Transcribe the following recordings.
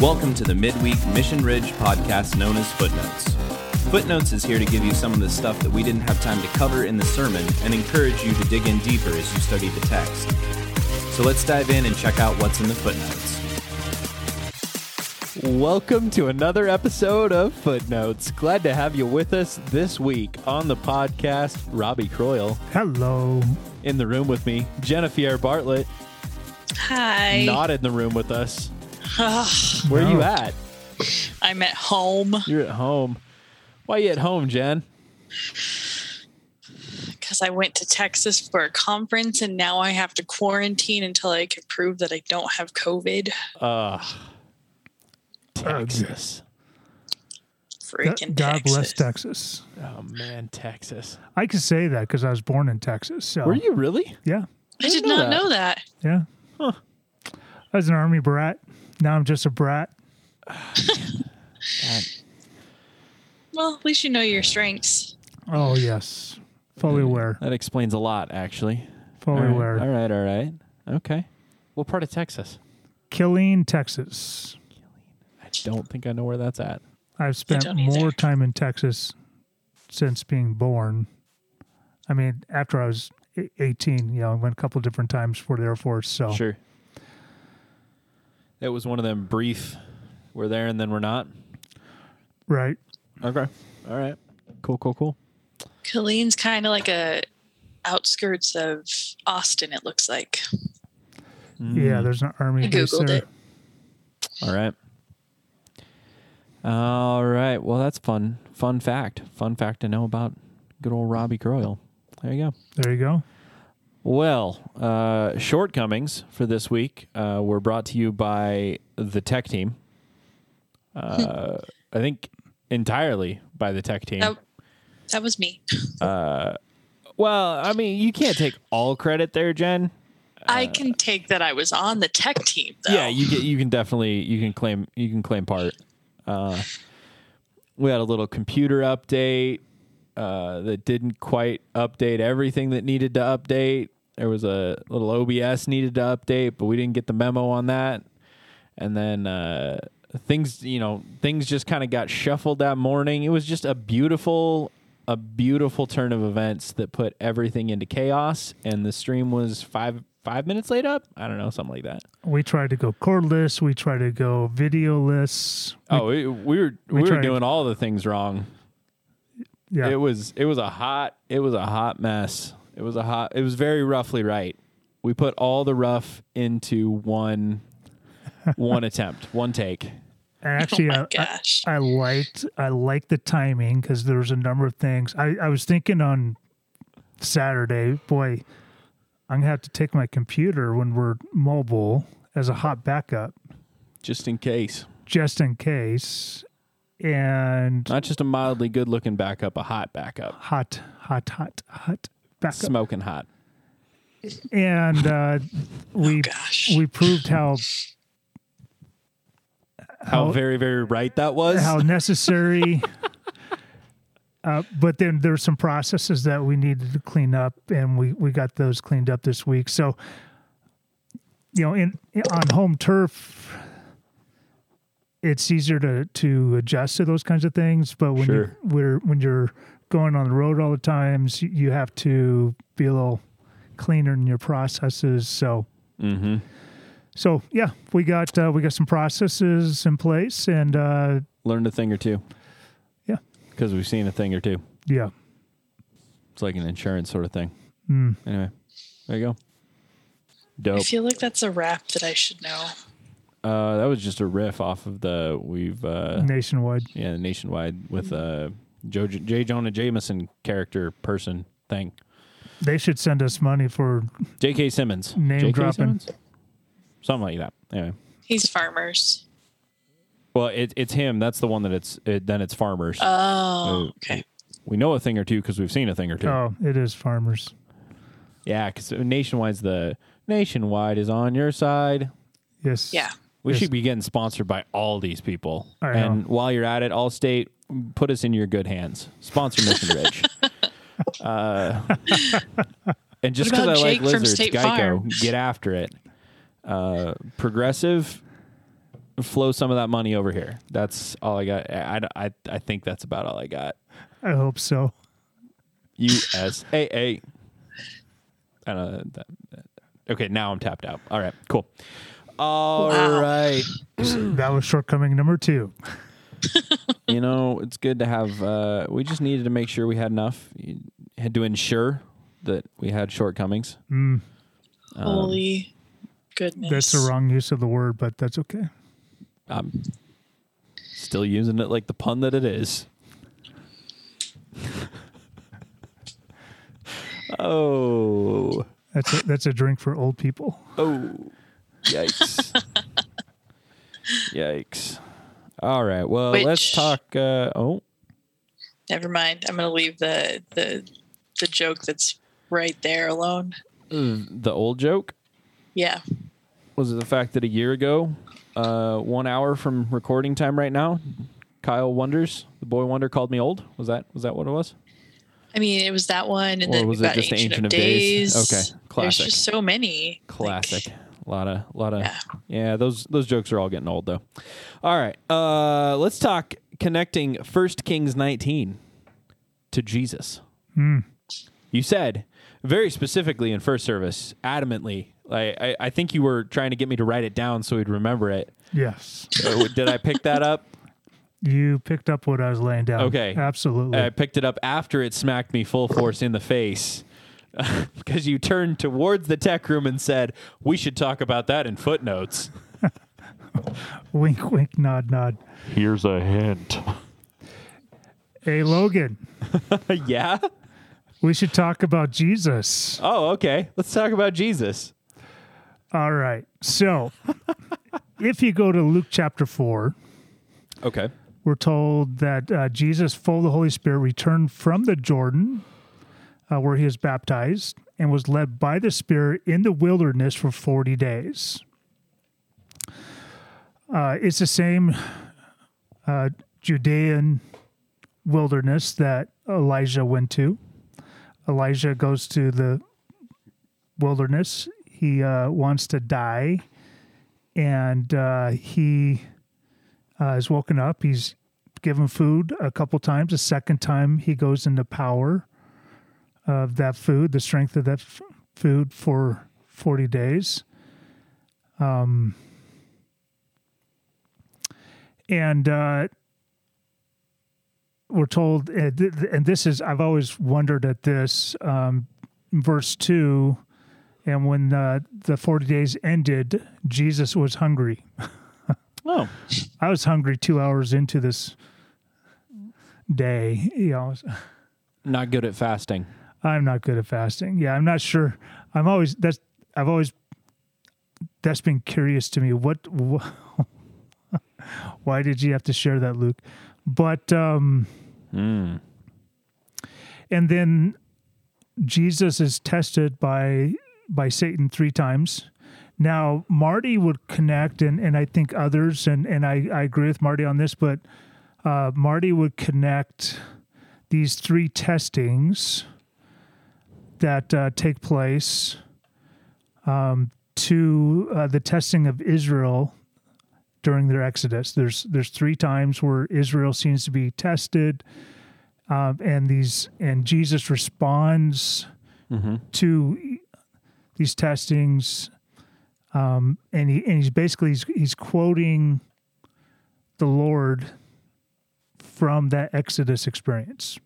Welcome to the midweek Mission Ridge podcast known as Footnotes. Footnotes is here to give you some of the stuff that we didn't have time to cover in the sermon and encourage you to dig in deeper as you study the text. So let's dive in and check out what's in the footnotes. Welcome to another episode of Footnotes. Glad to have you with us this week on the podcast, Robbie Croyle. Hello. In the room with me, Jennifer Bartlett. Hi. Not in the room with us. Where are you at? I'm at home. You're at home. Why are you at home, Jen? Because I went to Texas for a conference and now I have to quarantine until I can prove that I don't have COVID. Texas. Freaking God Texas. Bless Texas. Oh, man, Texas. I can say that because I was born in Texas. So. Were you really? Yeah. I did not know that. Yeah. Huh. I was an Army brat. Now I'm just a brat. Well, at least you know your strengths. Oh, yes. Fully aware. That explains a lot, actually. Fully aware. All right. Okay. What part of Texas? Killeen, Texas. Don't think I know where that's at. I've spent more time in Texas since being born. I mean, after I was 18, I went a couple different times for the Air Force. So sure, it was one of them brief. We're there and then we're not. Right. Okay. All right. Cool. Killeen's kind of like a outskirts of Austin. It looks like. Mm. Yeah, there's an Army base there. I googled it. All right. Well, that's fun. Fun fact. Fun fact to know about good old Robbie Croyle. There you go. Well, shortcomings for this week were brought to you by the tech team. I think entirely by the tech team. Oh, that was me. Well, I mean, you can't take all credit there, Jen. I can take that I was on the tech team, though. Yeah, you can claim part. We had a little computer update that didn't quite update everything that needed to update. There was a little OBS needed to update, but we didn't get the memo on that. And then things just kind of got shuffled that morning. It was just a beautiful turn of events that put everything into chaos. And the stream was five minutes late up? I don't know, something like that. We tried to go cordless. We tried to go videoless. We were doing all the things wrong. Yeah, it was a hot mess. It was very roughly right. We put all the rough into one attempt, one take. And actually, I liked the timing because there was a number of things. I was thinking on Saturday, boy, I'm going to have to take my computer when we're mobile as a hot backup. Just in case. And not just a mildly good-looking backup, a hot backup. Hot backup. Smoking hot. And we proved how very, very right that was. How necessary. But then there's some processes that we needed to clean up, and we got those cleaned up this week. So, on home turf, it's easier to adjust to those kinds of things. But when sure. when you're going on the road all the time, you have to be a little cleaner in your processes. So, So yeah, we got some processes in place and learned a thing or two. Because we've seen a thing or two. Yeah. It's like an insurance sort of thing. Mm. Anyway, there you go. Dope. I feel like that's a rap that I should know. That was just a riff off of Nationwide. Yeah, Nationwide with J. Jonah Jameson character person thing. They should send us money for J.K. Simmons. Name dropping. Something like that. Anyway. He's farmers. Well, it's him. That's the one that it's farmers. Oh, okay. We know a thing or two because we've seen a thing or two. Oh, it is farmers. Yeah, because Nationwide is on your side. Yes. Yeah. We should be getting sponsored by all these people. And while you're at it, Allstate, put us in your good hands. Sponsor Mission Ridge. And just because I like lizards, Geico, get after it. Progressive. flow some of that money over here. That's all I got. I think that's about all I got. I hope so. USAA. I know that. Okay, now I'm tapped out. All right, cool. All right. That was shortcoming number 2. You know, it's good to have, we just needed to make sure we had enough. You had to ensure that we had shortcomings. Mm. Holy goodness. That's the wrong use of the word, but that's okay. I'm still using it like the pun that it is. Oh. That's a drink for old people. Oh. Yikes. Yikes. All right. Well, let's talk. Never mind. I'm going to leave the joke that's right there alone. The old joke? Yeah. Was it the fact that a year ago, 1 hour from recording time right now, Kyle Wonders, the boy wonder, called me old? Was that what it was? I mean, it was that one. And then was it just Ancient of Days? Okay. Classic. There's just so many. Classic. Like, a lot of yeah, those jokes are all getting old though. All right. Let's talk connecting First Kings 19 to Jesus. Mm. You said very specifically in first service, adamantly, I think you were trying to get me to write it down so we'd remember it. Yes. Did I pick that up? You picked up what I was laying down. Okay. Absolutely. I picked it up after it smacked me full force in the face. Because you turned towards the tech room and said, we should talk about that in footnotes. Wink, wink, nod, nod. Here's a hint. Hey, Logan. Yeah? We should talk about Jesus. Oh, okay. Let's talk about Jesus. All right. So, if you go to Luke chapter 4. Okay. We're told that Jesus, full of the Holy Spirit, returned from the Jordan, where he was baptized and was led by the Spirit in the wilderness for 40 days. It's the same Judean wilderness that Elijah went to. Elijah goes to the wilderness. He wants to die, and he is woken up. He's given food a couple times. The second time he goes into power of that food, the strength of that food for 40 days. And we're told, and this is, I've always wondered at this, verse 2, and when the 40 days ended, Jesus was hungry. Oh. I was hungry 2 hours into this day. You know, not good at fasting. I'm not good at fasting. Yeah, I'm not sure. That's been curious to me. Why did you have to share that, Luke? But and then Jesus is tested by Satan 3 times. Now Marty would connect, and I think others, and I agree with Marty on this, but Marty would connect these 3 testings that take place to the testing of Israel during their Exodus. There's 3 times where Israel seems to be tested, and Jesus responds to these testings, and he's quoting the Lord from that Exodus experience.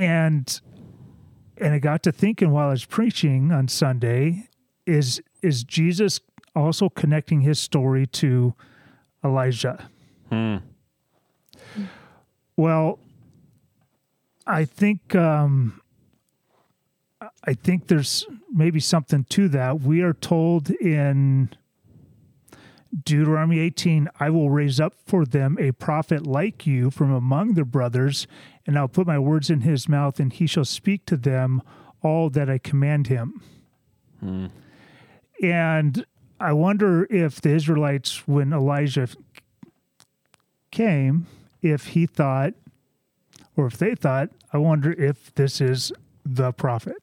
And I got to thinking while I was preaching on Sunday, is Jesus also connecting his story to Elijah? Hmm. Well, I think there's maybe something to that. We are told in Deuteronomy 18, I will raise up for them a prophet like you from among their brothers, and I'll put my words in his mouth, and he shall speak to them all that I command him. Hmm. And I wonder if the Israelites, when Elijah came, if he thought, or if they thought, I wonder if this is the prophet.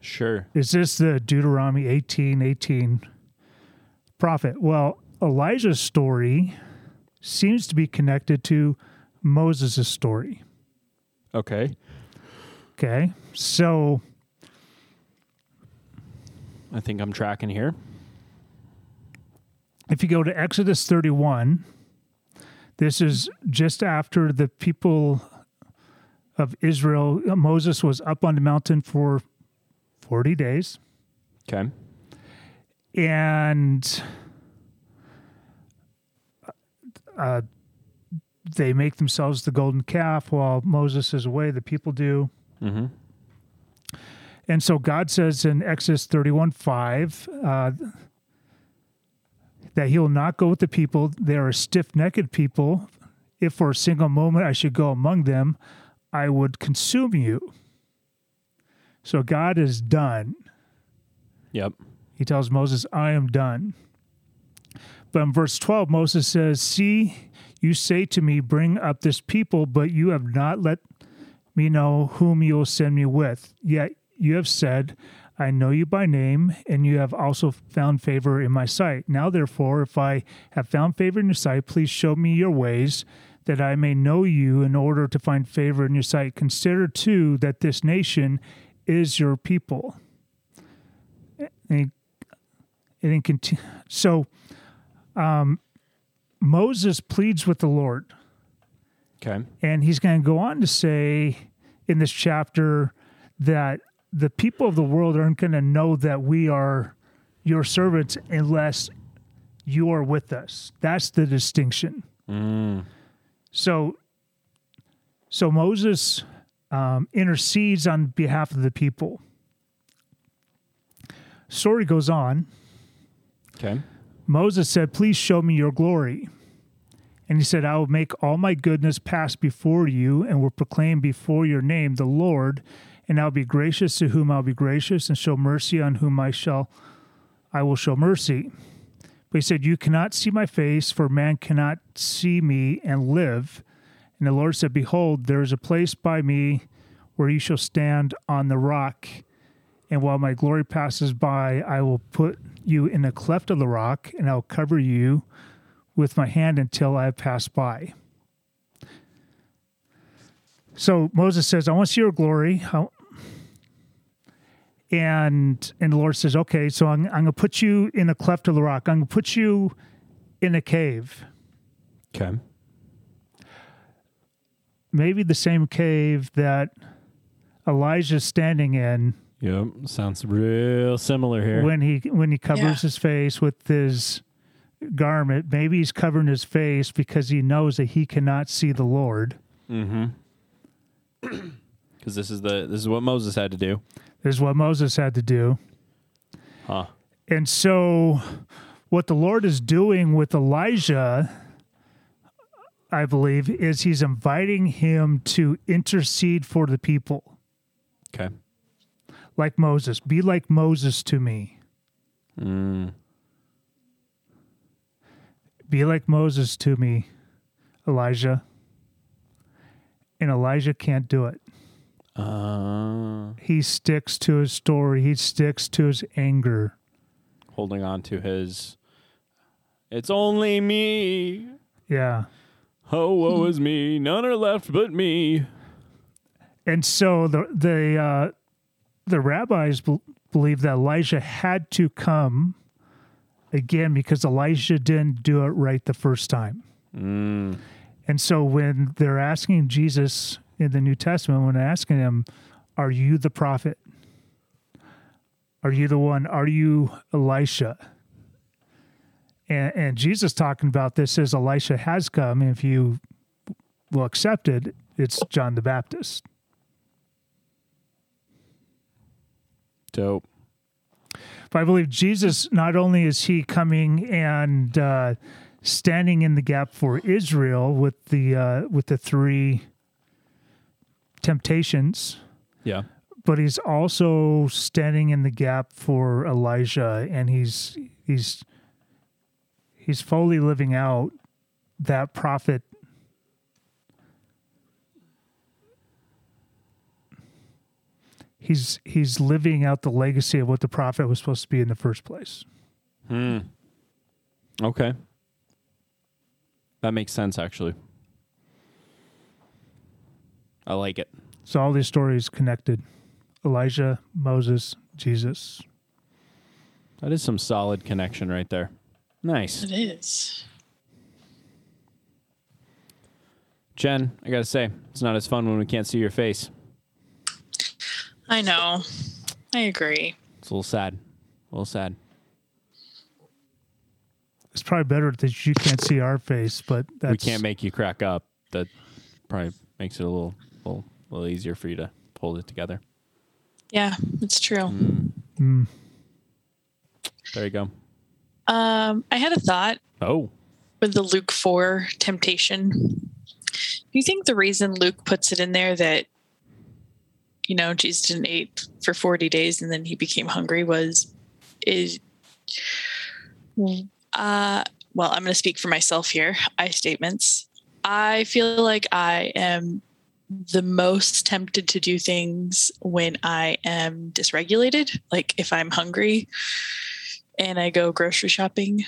Sure. Is this the Deuteronomy 18, prophet. Well, Elijah's story seems to be connected to Moses' story. Okay. Okay. So I think I'm tracking here. If you go to Exodus 31, this is just after the people of Israel. Moses was up on the mountain for 40 days. Okay. And they make themselves the golden calf while Moses is away. The people do. Mm-hmm. And so God says in Exodus 31:5 that he will not go with the people. They are a stiff-necked people. If for a single moment I should go among them, I would consume you. So God is done. Yep. He tells Moses, I am done. But in verse 12, Moses says, see, you say to me, bring up this people, but you have not let me know whom you will send me with. Yet you have said, I know you by name, and you have also found favor in my sight. Now, therefore, if I have found favor in your sight, please show me your ways, that I may know you in order to find favor in your sight. Consider, too, that this nation is your people. And it continue. So Moses pleads with the Lord. Okay. And he's going to go on to say in this chapter that the people of the world aren't going to know that we are your servants unless you are with us. That's the distinction. Mm. So Moses intercedes on behalf of the people. Story goes on. Okay. Moses said, please show me your glory. And he said, I will make all my goodness pass before you and will proclaim before your name, the Lord, and I'll be gracious to whom I'll be gracious and show mercy on whom I will show mercy. But he said, you cannot see my face, for man cannot see me and live. And the Lord said, behold, there is a place by me where you shall stand on the rock. And while my glory passes by, I will put you in the cleft of the rock, and I'll cover you with my hand until I have passed by. So Moses says, I want to see your glory. And the Lord says, okay, so I'm going to put you in the cleft of the rock. I'm going to put you in a cave. Okay. Maybe the same cave that Elijah's standing in. Yep, sounds real similar here. When he covers his face with his garment, maybe he's covering his face because he knows that he cannot see the Lord. Mm-hmm. Because this is what Moses had to do. This is what Moses had to do. Huh. And so what the Lord is doing with Elijah, I believe, is he's inviting him to intercede for the people. Okay. Like Moses. Be like Moses to me. Mm. Be like Moses to me, Elijah. And Elijah can't do it. He sticks to his story. He sticks to his anger. Holding on to his, it's only me. Yeah. Oh, woe is me. None are left but me. And so the rabbis believe that Elisha had to come again because Elisha didn't do it right the first time. Mm. And so when they're asking Jesus in the New Testament, when asking him, are you the prophet? Are you the one? Are you Elisha? And Jesus talking about this says Elisha has come. If you will accept it, it's John the Baptist. Dope. But I believe Jesus, not only is he coming and standing in the gap for Israel with the three temptations, yeah, but he's also standing in the gap for Elijah, and he's fully living out that prophet. He's living out the legacy of what the prophet was supposed to be in the first place. Hmm. Okay. That makes sense, actually. I like it. So all these stories connected. Elijah, Moses, Jesus. That is some solid connection right there. Nice. It is. Jen, I got to say, it's not as fun when we can't see your face. I know. I agree. It's a little sad. A little sad. It's probably better that you can't see our face, but that's... We can't make you crack up. That probably makes it a little easier for you to hold it together. Yeah, it's true. There you go. I had a thought. Oh. With the Luke 4 temptation. Do you think the reason Luke puts it in there that, you know, Jesus didn't eat for 40 days and then he became hungry well, I'm going to speak for myself here. I statements. I feel like I am the most tempted to do things when I am dysregulated. Like if I'm hungry and I go grocery shopping,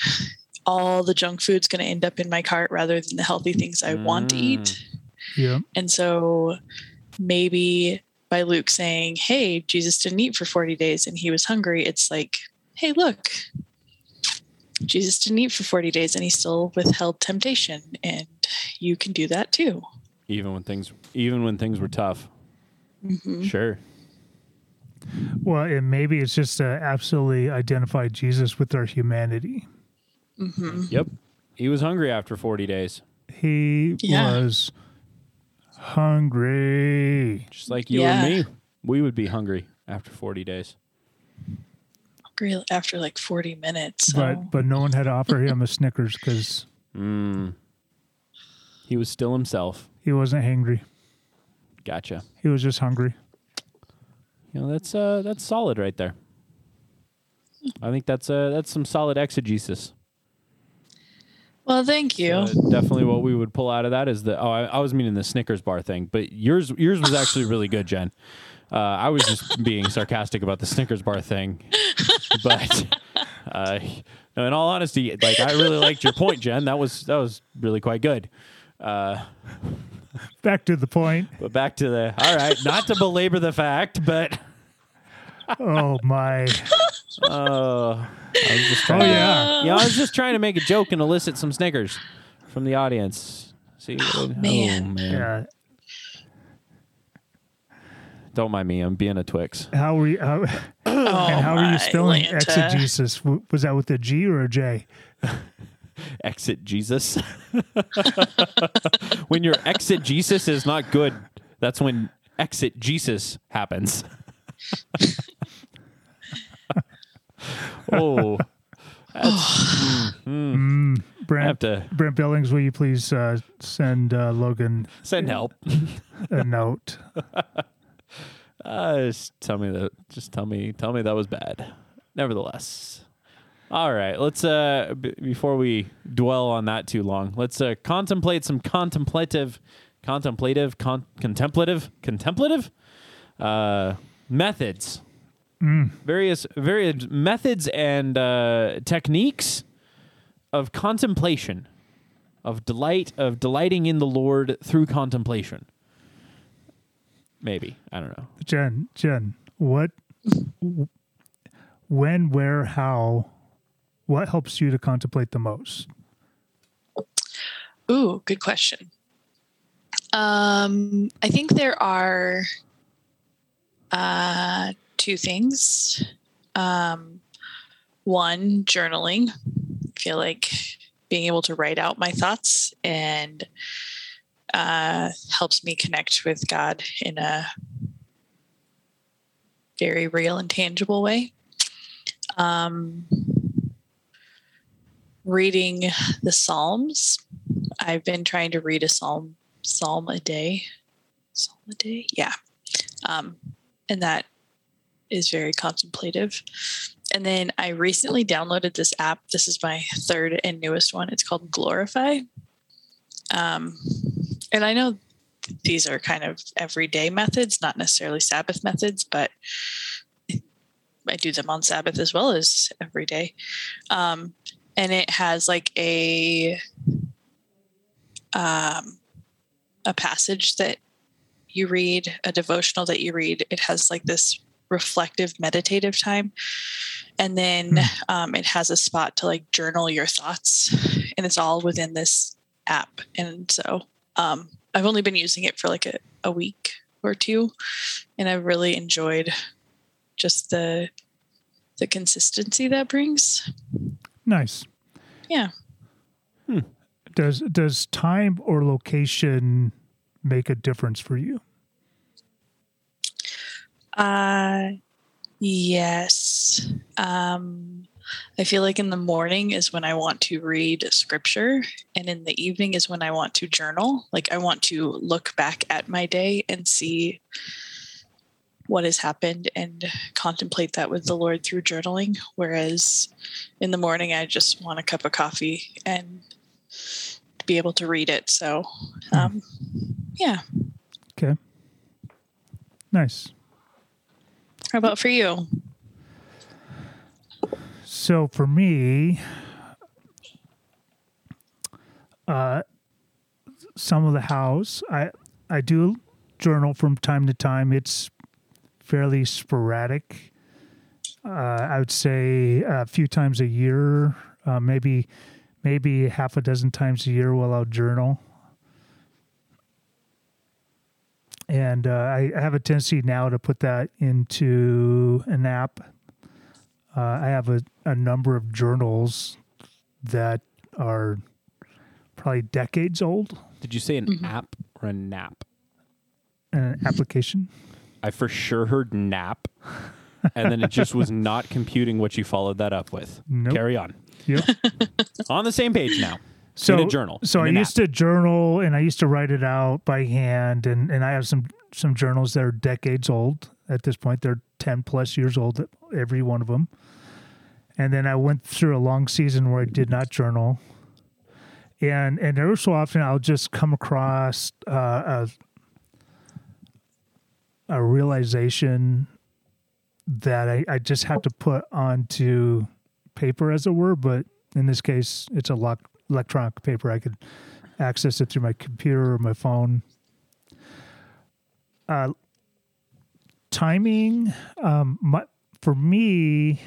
all the junk food's going to end up in my cart rather than the healthy things I want to eat. Yeah. And so maybe by Luke saying, hey, Jesus didn't eat for 40 days and he was hungry, it's like, hey, look, Jesus didn't eat for 40 days and he still withheld temptation, and you can do that too. Even when things were tough. Mm-hmm. Sure. Well, and maybe it's just to absolutely identify Jesus with our humanity. Mm-hmm. Yep. He was hungry after 40 days. He was hungry. Just like you and me. We would be hungry after 40 days. After like 40 minutes. So. But no one had to offer him a Snickers because he was still himself. He wasn't hangry. Gotcha. He was just hungry. You know, that's solid right there. I think that's some solid exegesis. Well, thank you. Definitely what we would pull out of that is I was meaning the Snickers bar thing, but yours was actually really good, Jen. I was just being sarcastic about the Snickers bar thing, but in all honesty, like I really liked your point, Jen. That was really quite good. Back to the point. But back to the all right. Not to belabor the fact, but oh my! I was just trying to make a joke and elicit some Snickers from the audience. See, oh man. Yeah. Don't mind me. I'm being a Twix. How were you? How were you spelling Atlanta. Exegesis? Was that with a G or a J? Exit Jesus. When your exit Jesus is not good, that's when exit Jesus happens. Oh. Brent Billings, will you please send Logan... Send help. A note. Just tell me that was bad. Nevertheless. All right, let's before we dwell on that too long, let's contemplate some contemplative methods. Various methods and techniques of contemplation, of delighting in the Lord through contemplation. Maybe. I don't know. Jen, what, when, where, how, what helps you to contemplate the most? Ooh, good question. I think there are two things. One, journaling. I feel like being able to write out my thoughts and helps me connect with God in a very real and tangible way. Reading the Psalms. I've been trying to read a psalm a day. Psalm a day? Yeah. And that is very contemplative. And then I recently downloaded this app. This is my third and newest one. It's called Glorify. And I know these are kind of everyday methods, not necessarily Sabbath methods, but I do them on Sabbath as well as every day. and it has like a passage that you read, a devotional that you read. It has like this reflective meditative time, and then it has a spot to like journal your thoughts, and it's all within this app. And so I've only been using it for like a week or two, and I've really enjoyed just the consistency that brings. Nice. Yeah. Hmm. Does time or location make a difference for you? Yes. I feel like in the morning is when I want to read scripture, and in the evening is when I want to journal. Like I want to look back at my day and see what has happened and contemplate that with the Lord through journaling. Whereas in the morning, I just want a cup of coffee and be able to read it. So, yeah. Okay. Nice. How about for you? So for me, some of the house, I do journal from time to time. It's fairly sporadic. I would say a few times a year, maybe half a dozen times a year while I'll journal. And I have a tendency now to put that into an app. I have a number of journals that are probably decades old. Did you say an app or a nap? An application. I for sure heard nap, and then it just was not computing what you followed that up with. Nope. Carry on. Yep. On the same page now. So, in a journal. So I used to journal, and I used to write it out by hand, and I have some journals that are decades old at this point. They're 10 plus years old, every one of them. And then I went through a long season where I did not journal. And every so often I'll just come across a realization that I just have to put onto paper, as it were, but in this case, it's a electronic paper. I could access it through my computer or my phone. Timing, for me,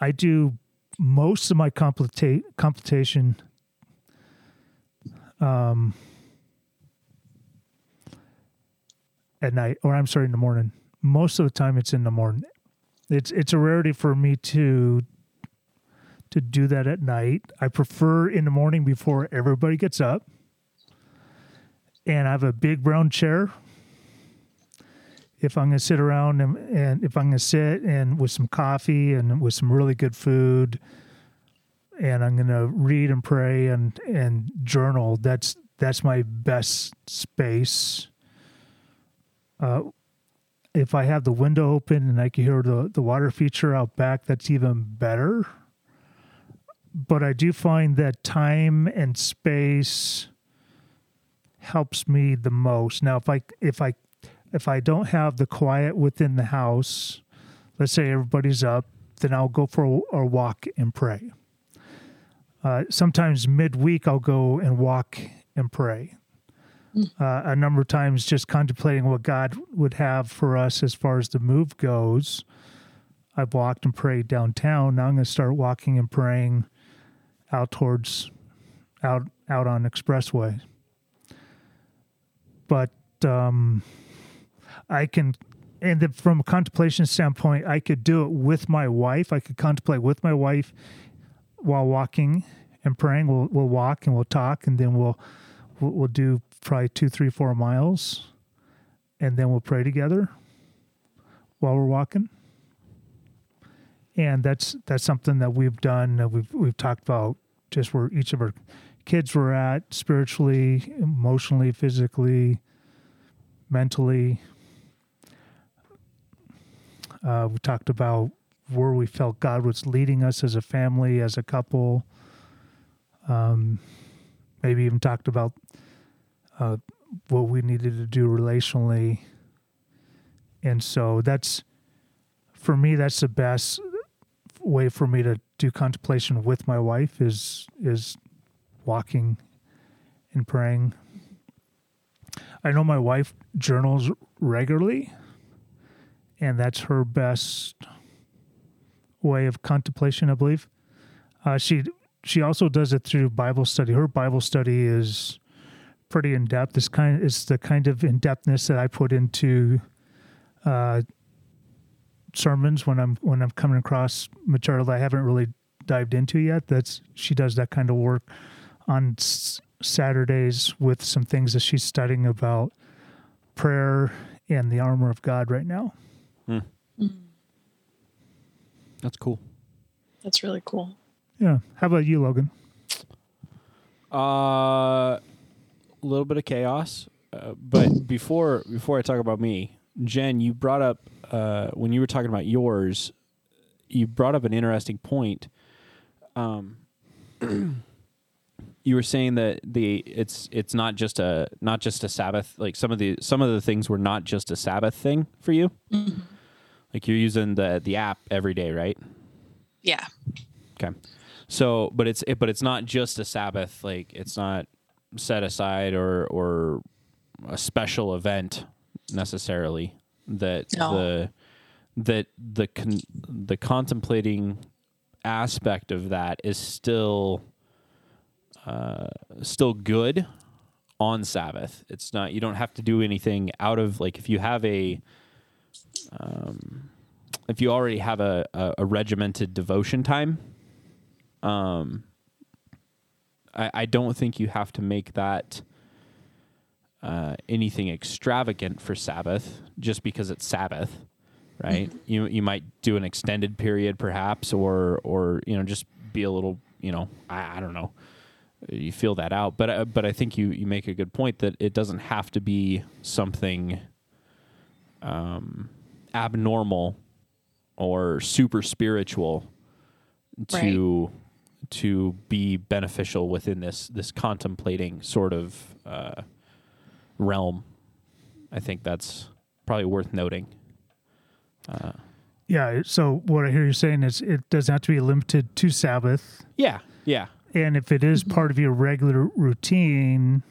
I do most of my computation at night, or I'm sorry, in the morning. Most of the time it's in the morning. It's a rarity for me to do that at night. I prefer in the morning before everybody gets up. And I have a big brown chair. If I'm going to sit around and if I'm going to sit and with some coffee and with some really good food, and I'm going to read and pray and journal, that's my best space. If I have the window open and I can hear the water feature out back, that's even better. But I do find that time and space helps me the most. Now, if I don't have the quiet within the house, let's say everybody's up, then I'll go for a walk and pray. Sometimes midweek I'll go and walk and pray. A number of times just contemplating what God would have for us as far as the move goes. I've walked and prayed downtown. Now I'm going to start walking and praying out on Expressway. But from a contemplation standpoint, I could do it with my wife. I could contemplate with my wife while walking and praying. We'll walk and we'll talk, and then we'll do probably 2, 3, 4 miles, and then we'll pray together while we're walking. And that's something that we've done. We've talked about just where each of our kids were at spiritually, emotionally, physically, mentally. We talked about where we felt God was leading us as a family, as a couple. Maybe even talked about what we needed to do relationally. And so that's, for me, that's the best way for me to do contemplation with my wife is walking and praying. I know my wife journals regularly, and that's her best way of contemplation, I believe. She also does it through Bible study. Her Bible study is pretty in depth. It's the kind of in depthness that I put into sermons when I'm coming across material that I haven't really dived into yet. She does that kind of work on Saturdays with some things that she's studying about prayer and the armor of God right now. That's cool. That's really cool. Yeah. How about you, Logan? A little bit of chaos, but before I talk about me, Jen, you brought up when you were talking about yours, you brought up an interesting point. You were saying that it's not just a Sabbath, like some of the things were not just a Sabbath thing for you. Mm-hmm. Like you're using the app every day, right? Yeah. Okay. So, but it's not just a Sabbath. Like it's not set aside or a special event necessarily. The contemplating aspect of that is still good on Sabbath. It's not, you don't have to do anything out of, like, if you have if you already have a regimented devotion time, I don't think you have to make that anything extravagant for Sabbath just because it's Sabbath, right? Mm-hmm. You might do an extended period perhaps, or you know, just be a little, you know, I don't know. You feel that out, but I think you make a good point that it doesn't have to be something abnormal or super spiritual to be beneficial within this contemplating sort of realm. I think that's probably worth noting. Yeah. So what I hear you saying is it doesn't have to be limited to Sabbath. Yeah. Yeah. And if it is part of your regular routine,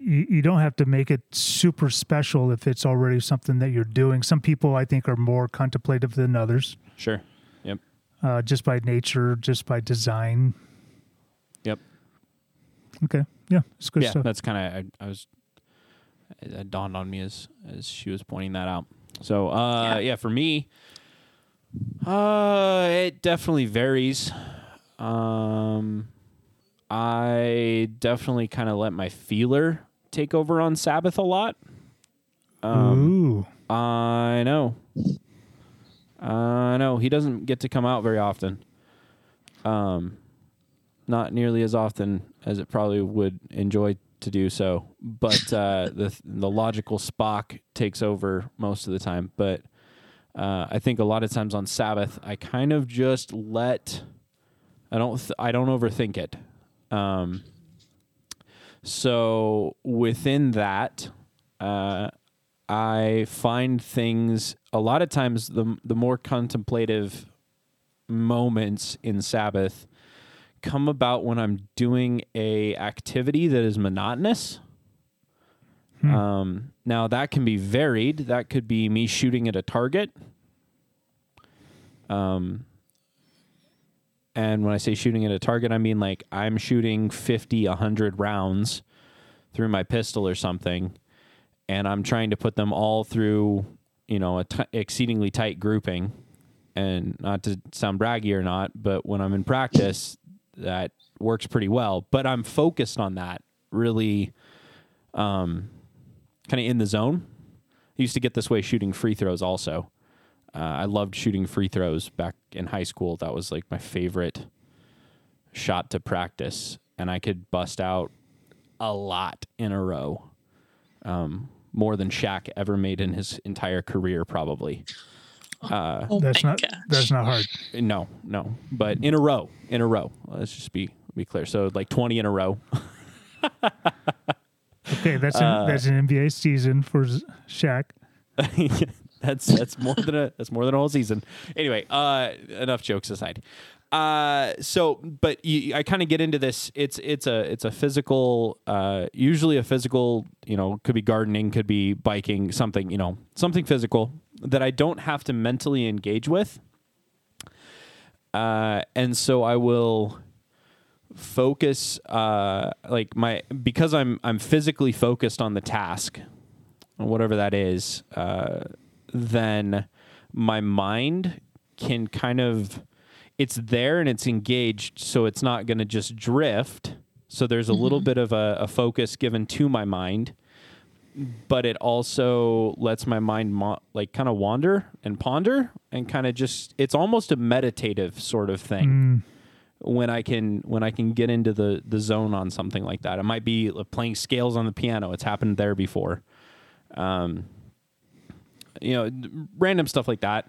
you don't have to make it super special if it's already something that you're doing. Some people, I think, are more contemplative than others. Sure. Yep. Just by nature, just by design. Yep. Okay. Yeah, it's good stuff. Yeah, that's kind of it dawned on me as she was pointing that out. So, yeah, for me, it definitely varies. I definitely kind of let my feeler take over on Sabbath a lot. Ooh. I know. He doesn't get to come out very often. Not nearly as often as it probably would enjoy to do so. But the logical Spock takes over most of the time. But I think a lot of times on Sabbath, I kind of just let... I don't overthink it. So within that, I find things a lot of times. The more contemplative moments in Sabbath come about when I'm doing a activity that is monotonous. Now that can be varied. That could be me shooting at a target. And when I say shooting at a target, I mean like I'm shooting 50, 100 rounds through my pistol or something, and I'm trying to put them all through, you know, exceedingly tight grouping. And not to sound braggy or not, but when I'm in practice, that works pretty well. But I'm focused on that, really kind of in the zone. I used to get this way shooting free throws also. I loved shooting free throws back in high school. That was like my favorite shot to practice. And I could bust out a lot in a row. More than Shaq ever made in his entire career, probably. That's not hard. No. But in a row. Let's just be clear. So like 20 in a row. Okay, that's an NBA season for Shaq. That's more than a whole season. Anyway, enough jokes aside. I kind of get into this. It's a physical, usually a physical, could be gardening, could be biking, something, something physical that I don't have to mentally engage with. And so I will focus, because I'm physically focused on the task, whatever that is, then my mind can kind of, it's there and it's engaged, so it's not going to just drift. So there's a little bit of a focus given to my mind, but it also lets my mind kind of wander and ponder and kind of just, it's almost a meditative sort of thing when I can get into the zone on something like that. It might be playing scales on the piano. It's happened there before. Random stuff like that.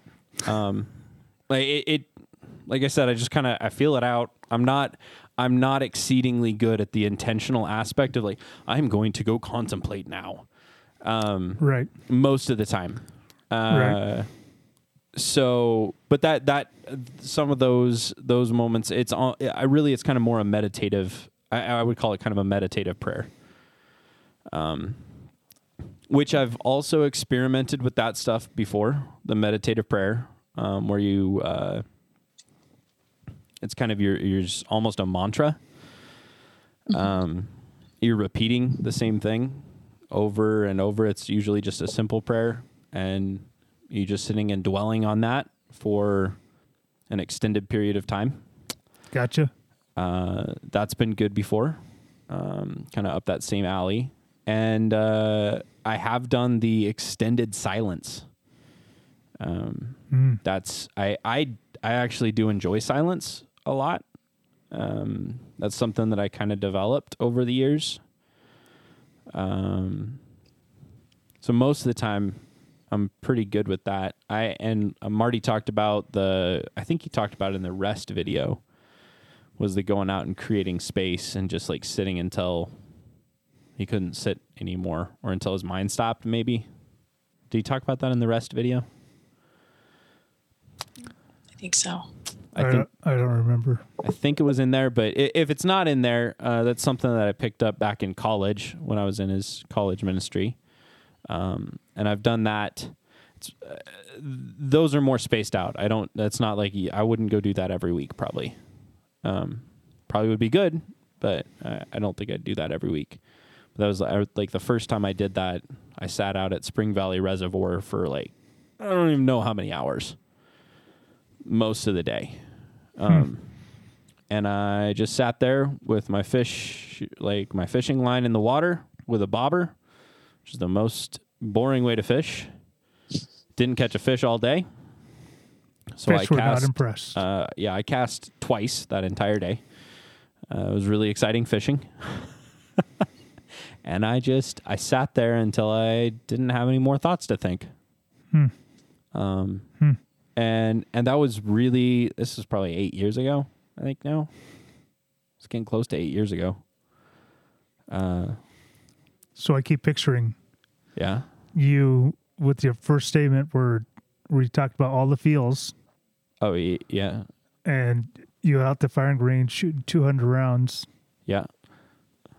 Like I said, I just kind of, I feel it out. I'm not exceedingly good at the intentional aspect of I'm going to go contemplate now. Right. Most of the time. Right. So, but that some of those moments, it's kind of more a meditative, I would call it kind of a meditative prayer. Which I've also experimented with that stuff before, the meditative prayer, where you, it's kind of your almost a mantra. You're repeating the same thing over and over. It's usually just a simple prayer, and you're just sitting and dwelling on that for an extended period of time. Gotcha. That's been good before, kind of up that same alley. And I have done the extended silence. That's I actually do enjoy silence a lot. That's something that I kind of developed over the years. So most of the time, I'm pretty good with that. Marty talked about I think he talked about it in the rest video, was the going out and creating space and just sitting until he couldn't sit anymore, or until his mind stopped, maybe. Did he talk about that in the rest video? I think so. I don't remember. I think it was in there, but if it's not in there, that's something that I picked up back in college when I was in his college ministry. And I've done that. Those are more spaced out. That's not I wouldn't go do that every week, probably. Probably would be good, but I don't think I'd do that every week. That was the first time I did that. I sat out at Spring Valley Reservoir for I don't even know how many hours, most of the day. And I just sat there with my fish, my fishing line in the water with a bobber, which is the most boring way to fish. Didn't catch a fish all day. So fish were not impressed. I cast twice that entire day. It was really exciting fishing. And I sat there until I didn't have any more thoughts to think. And that was really, this is probably 8 years ago, I think now. It's getting close to 8 years ago. So I keep picturing you with your first statement where you talked about all the feels. Oh, yeah. And you out the firing range shooting 200 rounds. Yeah.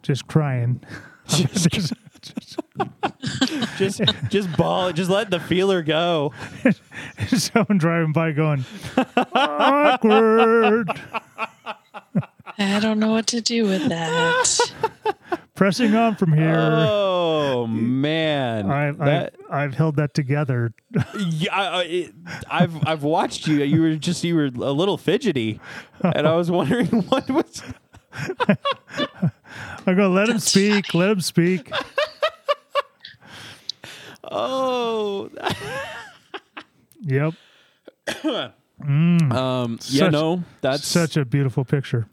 Just crying. just ball. Just let the feeler go. Someone driving by going, awkward. I don't know what to do with that. Pressing on from here. Oh, man. I've held that together. Yeah, I've watched you. You were a little fidgety, and I was wondering what was... I'm going, let him speak. Oh. Yep. That's such a beautiful picture.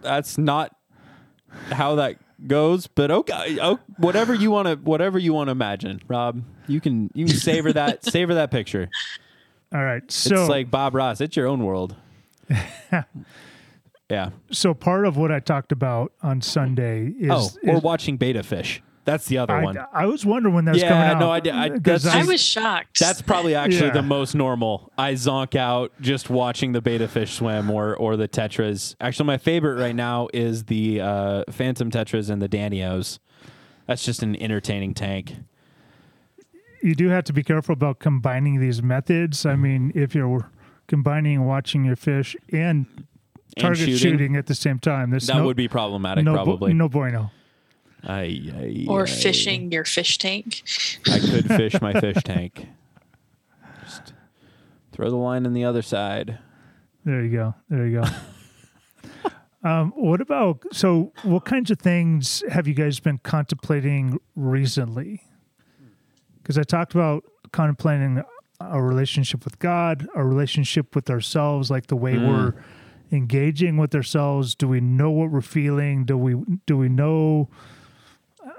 That's not how that goes, but okay. Oh, whatever you want to imagine, Rob, you can savor that picture. All right. So it's like Bob Ross. It's your own world. Yeah. So part of what I talked about on Sunday is watching betta fish. That's the other one. I was wondering when that's coming out. Yeah, no, I was shocked. That's probably actually the most normal. I zonk out just watching the betta fish swim or the tetras. Actually, my favorite right now is the Phantom Tetras and the Danios. That's just an entertaining tank. You do have to be careful about combining these methods. I mean, if you're combining watching your fish and target shooting at the same time, that would be problematic, probably. No bueno. Fishing your fish tank. I could fish my fish tank. Just throw the line on the other side. There you go. What about, so what kinds of things have you guys been contemplating recently? Because I talked about contemplating a relationship with God, a relationship with ourselves, like the way we're engaging with ourselves. Do we know what we're feeling? Do we know,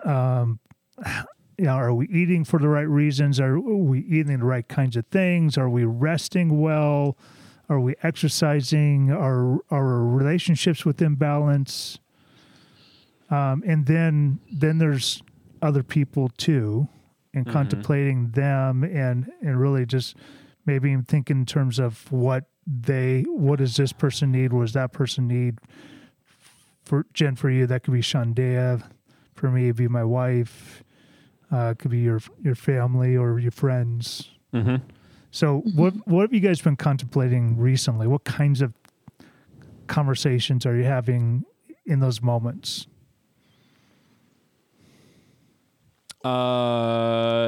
are we eating for the right reasons? Are we eating the right kinds of things? Are we resting well? Are we exercising? Are our relationships within balance? And then there's other people too, and contemplating them and really just maybe even think in terms of what does this person need? What does that person need? For Jen, for you, that could be Shandia. For me, it'd be my wife. It could be your family or your friends. Mm-hmm. So what have you guys been contemplating recently? What kinds of conversations are you having in those moments?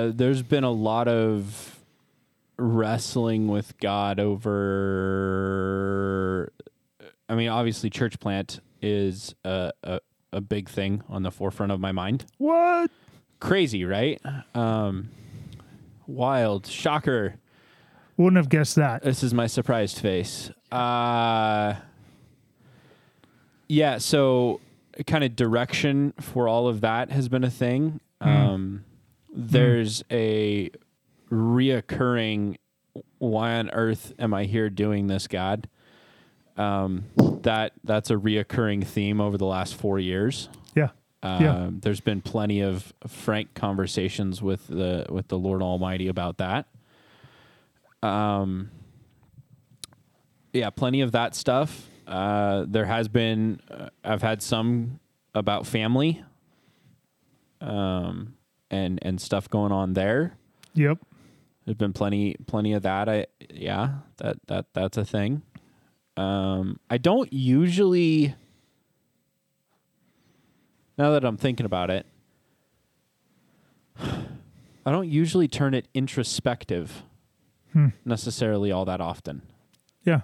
There's been a lot of wrestling with God over, I mean, obviously church plant is a big thing on the forefront of my mind. What? Crazy, right? Wild. Shocker. Wouldn't have guessed that. This is my surprised face. Yeah, so kind of direction for all of that has been a thing. There's a reoccurring, why on earth am I here doing this, God? That's a reoccurring theme over the last 4 years. Yeah. There's been plenty of frank conversations with the Lord Almighty about that. Yeah, plenty of that stuff. There has been, I've had some about family, and stuff going on there. Yep. There's been plenty of that. That's a thing. I don't usually, now that I'm thinking about it, I don't usually turn it introspective necessarily all that often. Yeah.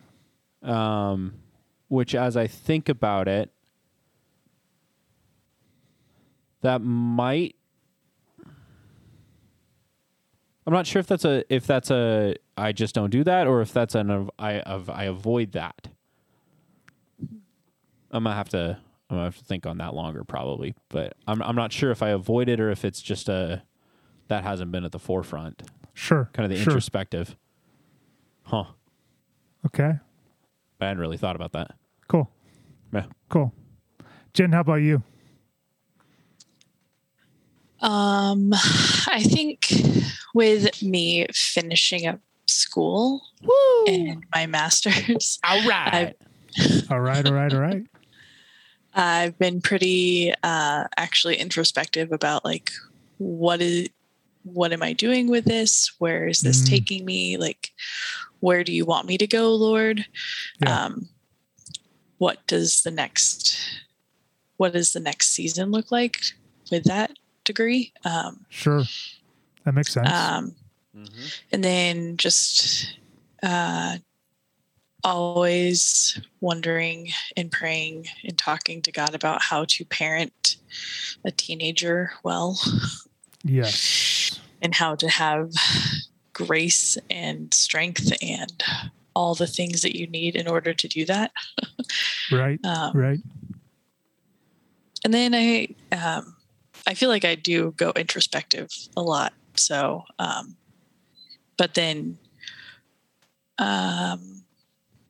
Which, as I think about it, that might, I'm not sure if that's a I just don't do that, or if that's I avoid that. I'm gonna have to think on that longer probably, but I'm not sure if I avoid it or if it's just that hasn't been at the forefront. Sure, kind of the introspective. Huh. Okay. I hadn't really thought about that. Cool. Yeah. Cool. Jen, how about you? I think with me finishing up school and my master's. All right. I've been pretty actually introspective about like, what am I doing with this? Where is this taking me? Like, where do you want me to go, Lord? Yeah. What does the next season look like with that degree? Sure. That makes sense. And then just always wondering and praying and talking to God about how to parent a teenager well. Yes. And how to have grace and strength and all the things that you need in order to do that. Right. Right. And then I feel like I do go introspective a lot. So, but then,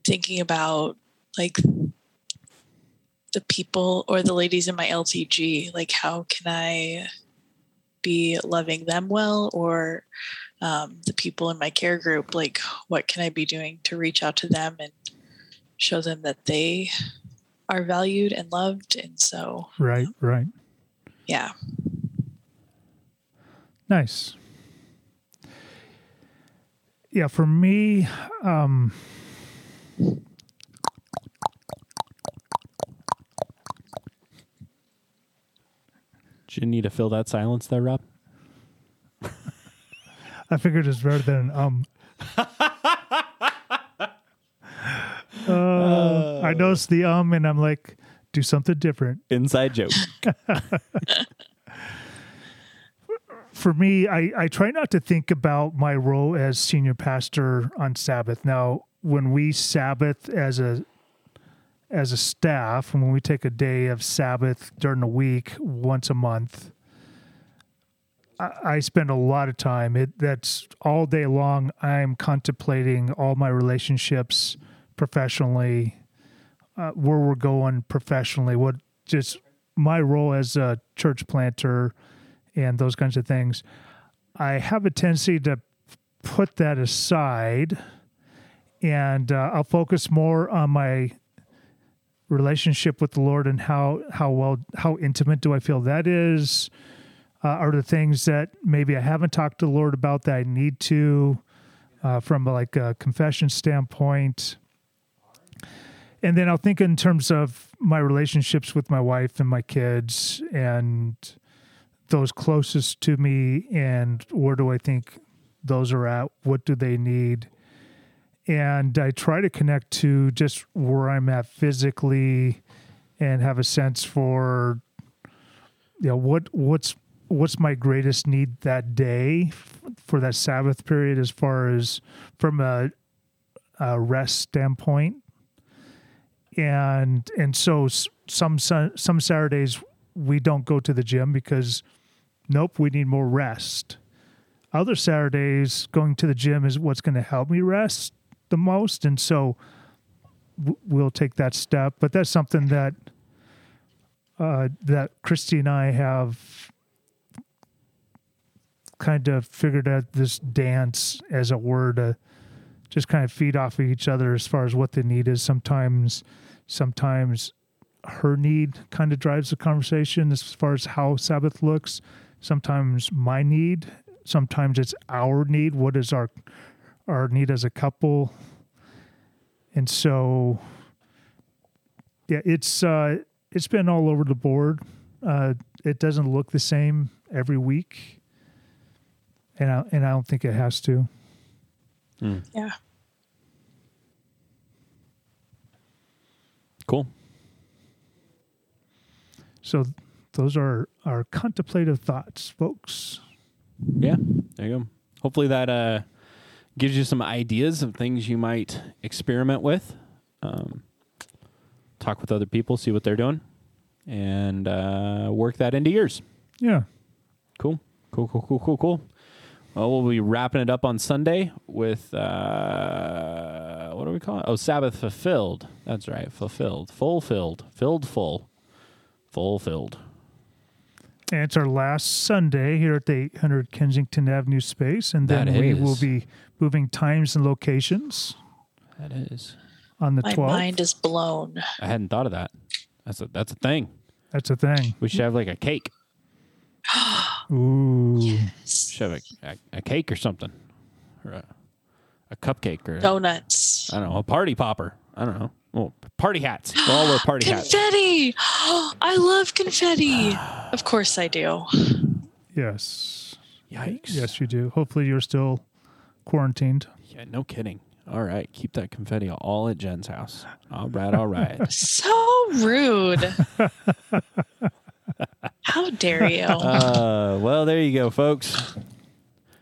thinking about like the people or the ladies in my LTG, like how can I be loving them well, or the people in my care group, like what can I be doing to reach out to them and show them that they are valued and loved. And so, right. Yeah. Nice. Yeah. For me, did you need to fill that silence there, Rob? I figured it's better than I noticed the and I'm like, do something different. Inside joke. For me, I try not to think about my role as senior pastor on Sabbath. Now, when we Sabbath as a staff, and when we take a day of Sabbath during the week, once a month, I spend a lot of time. That's all day long. I'm contemplating all my relationships professionally, where we're going professionally, what just my role as a church planter and those kinds of things. I have a tendency to put that aside, and I'll focus more on my relationship with the Lord and how intimate do I feel that is? Are the things that maybe I haven't talked to the Lord about that I need to, from like a confession standpoint. And then I'll think in terms of my relationships with my wife and my kids and those closest to me, and where do I think those are at? What do they need? And I try to connect to just where I'm at physically and have a sense for, you know, what's my greatest need that day for that Sabbath period, as far as from a rest standpoint. And so some Saturdays we don't go to the gym because, nope, we need more rest. Other Saturdays, going to the gym is what's going to help me rest the most, and so we'll take that step. But that's something that that Christy and I have kind of figured out, this dance, as it were, to just kind of feed off of each other as far as what the need is. Sometimes her need kind of drives the conversation as far as how Sabbath looks. Sometimes my need. Sometimes it's our need. What is our need as a couple? And so, yeah, it's been all over the board. It doesn't look the same every week, and I don't think it has to. Mm. Yeah. Cool. So those are our contemplative thoughts, folks. Yeah, there you go. Hopefully that gives you some ideas of things you might experiment with. Talk with other people, see what they're doing, and work that into yours. Yeah. Cool. Well, we'll be wrapping it up on Sunday with, what do we call it? Oh, Sabbath Fulfilled. That's right. Fulfilled. And it's our last Sunday here at the 800 Kensington Avenue space, and then we will be moving times and locations. That is on the 12th. My mind is blown. I hadn't thought of that. That's a thing. That's a thing. We should have like a cake. Ooh, yes. Should have a cake or something, or a cupcake or donuts. I don't know, a party popper. I don't know. Well, party hats. We'll all wear party hats. Confetti. I love confetti. Of course I do. Yes. Yikes. Yes, you do. Hopefully you're still quarantined. Yeah, no kidding. All right. Keep that confetti all at Jen's house. All right. So rude. How dare you? Well, there you go, folks.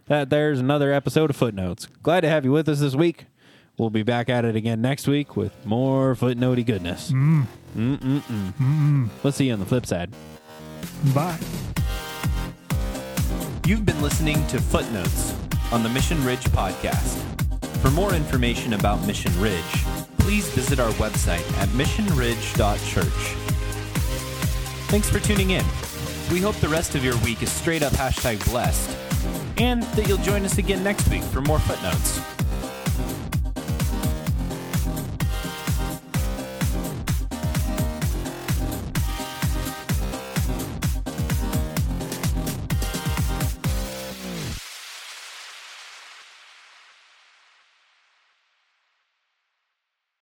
There's another episode of Footnotes. Glad to have you with us this week. We'll be back at it again next week with more footnotey goodness. Let's see you on the flip side. Bye. You've been listening to Footnotes on the Mission Ridge podcast. For more information about Mission Ridge, please visit our website at missionridge.church. Thanks for tuning in. We hope the rest of your week is straight up #blessed, and that you'll join us again next week for more footnotes.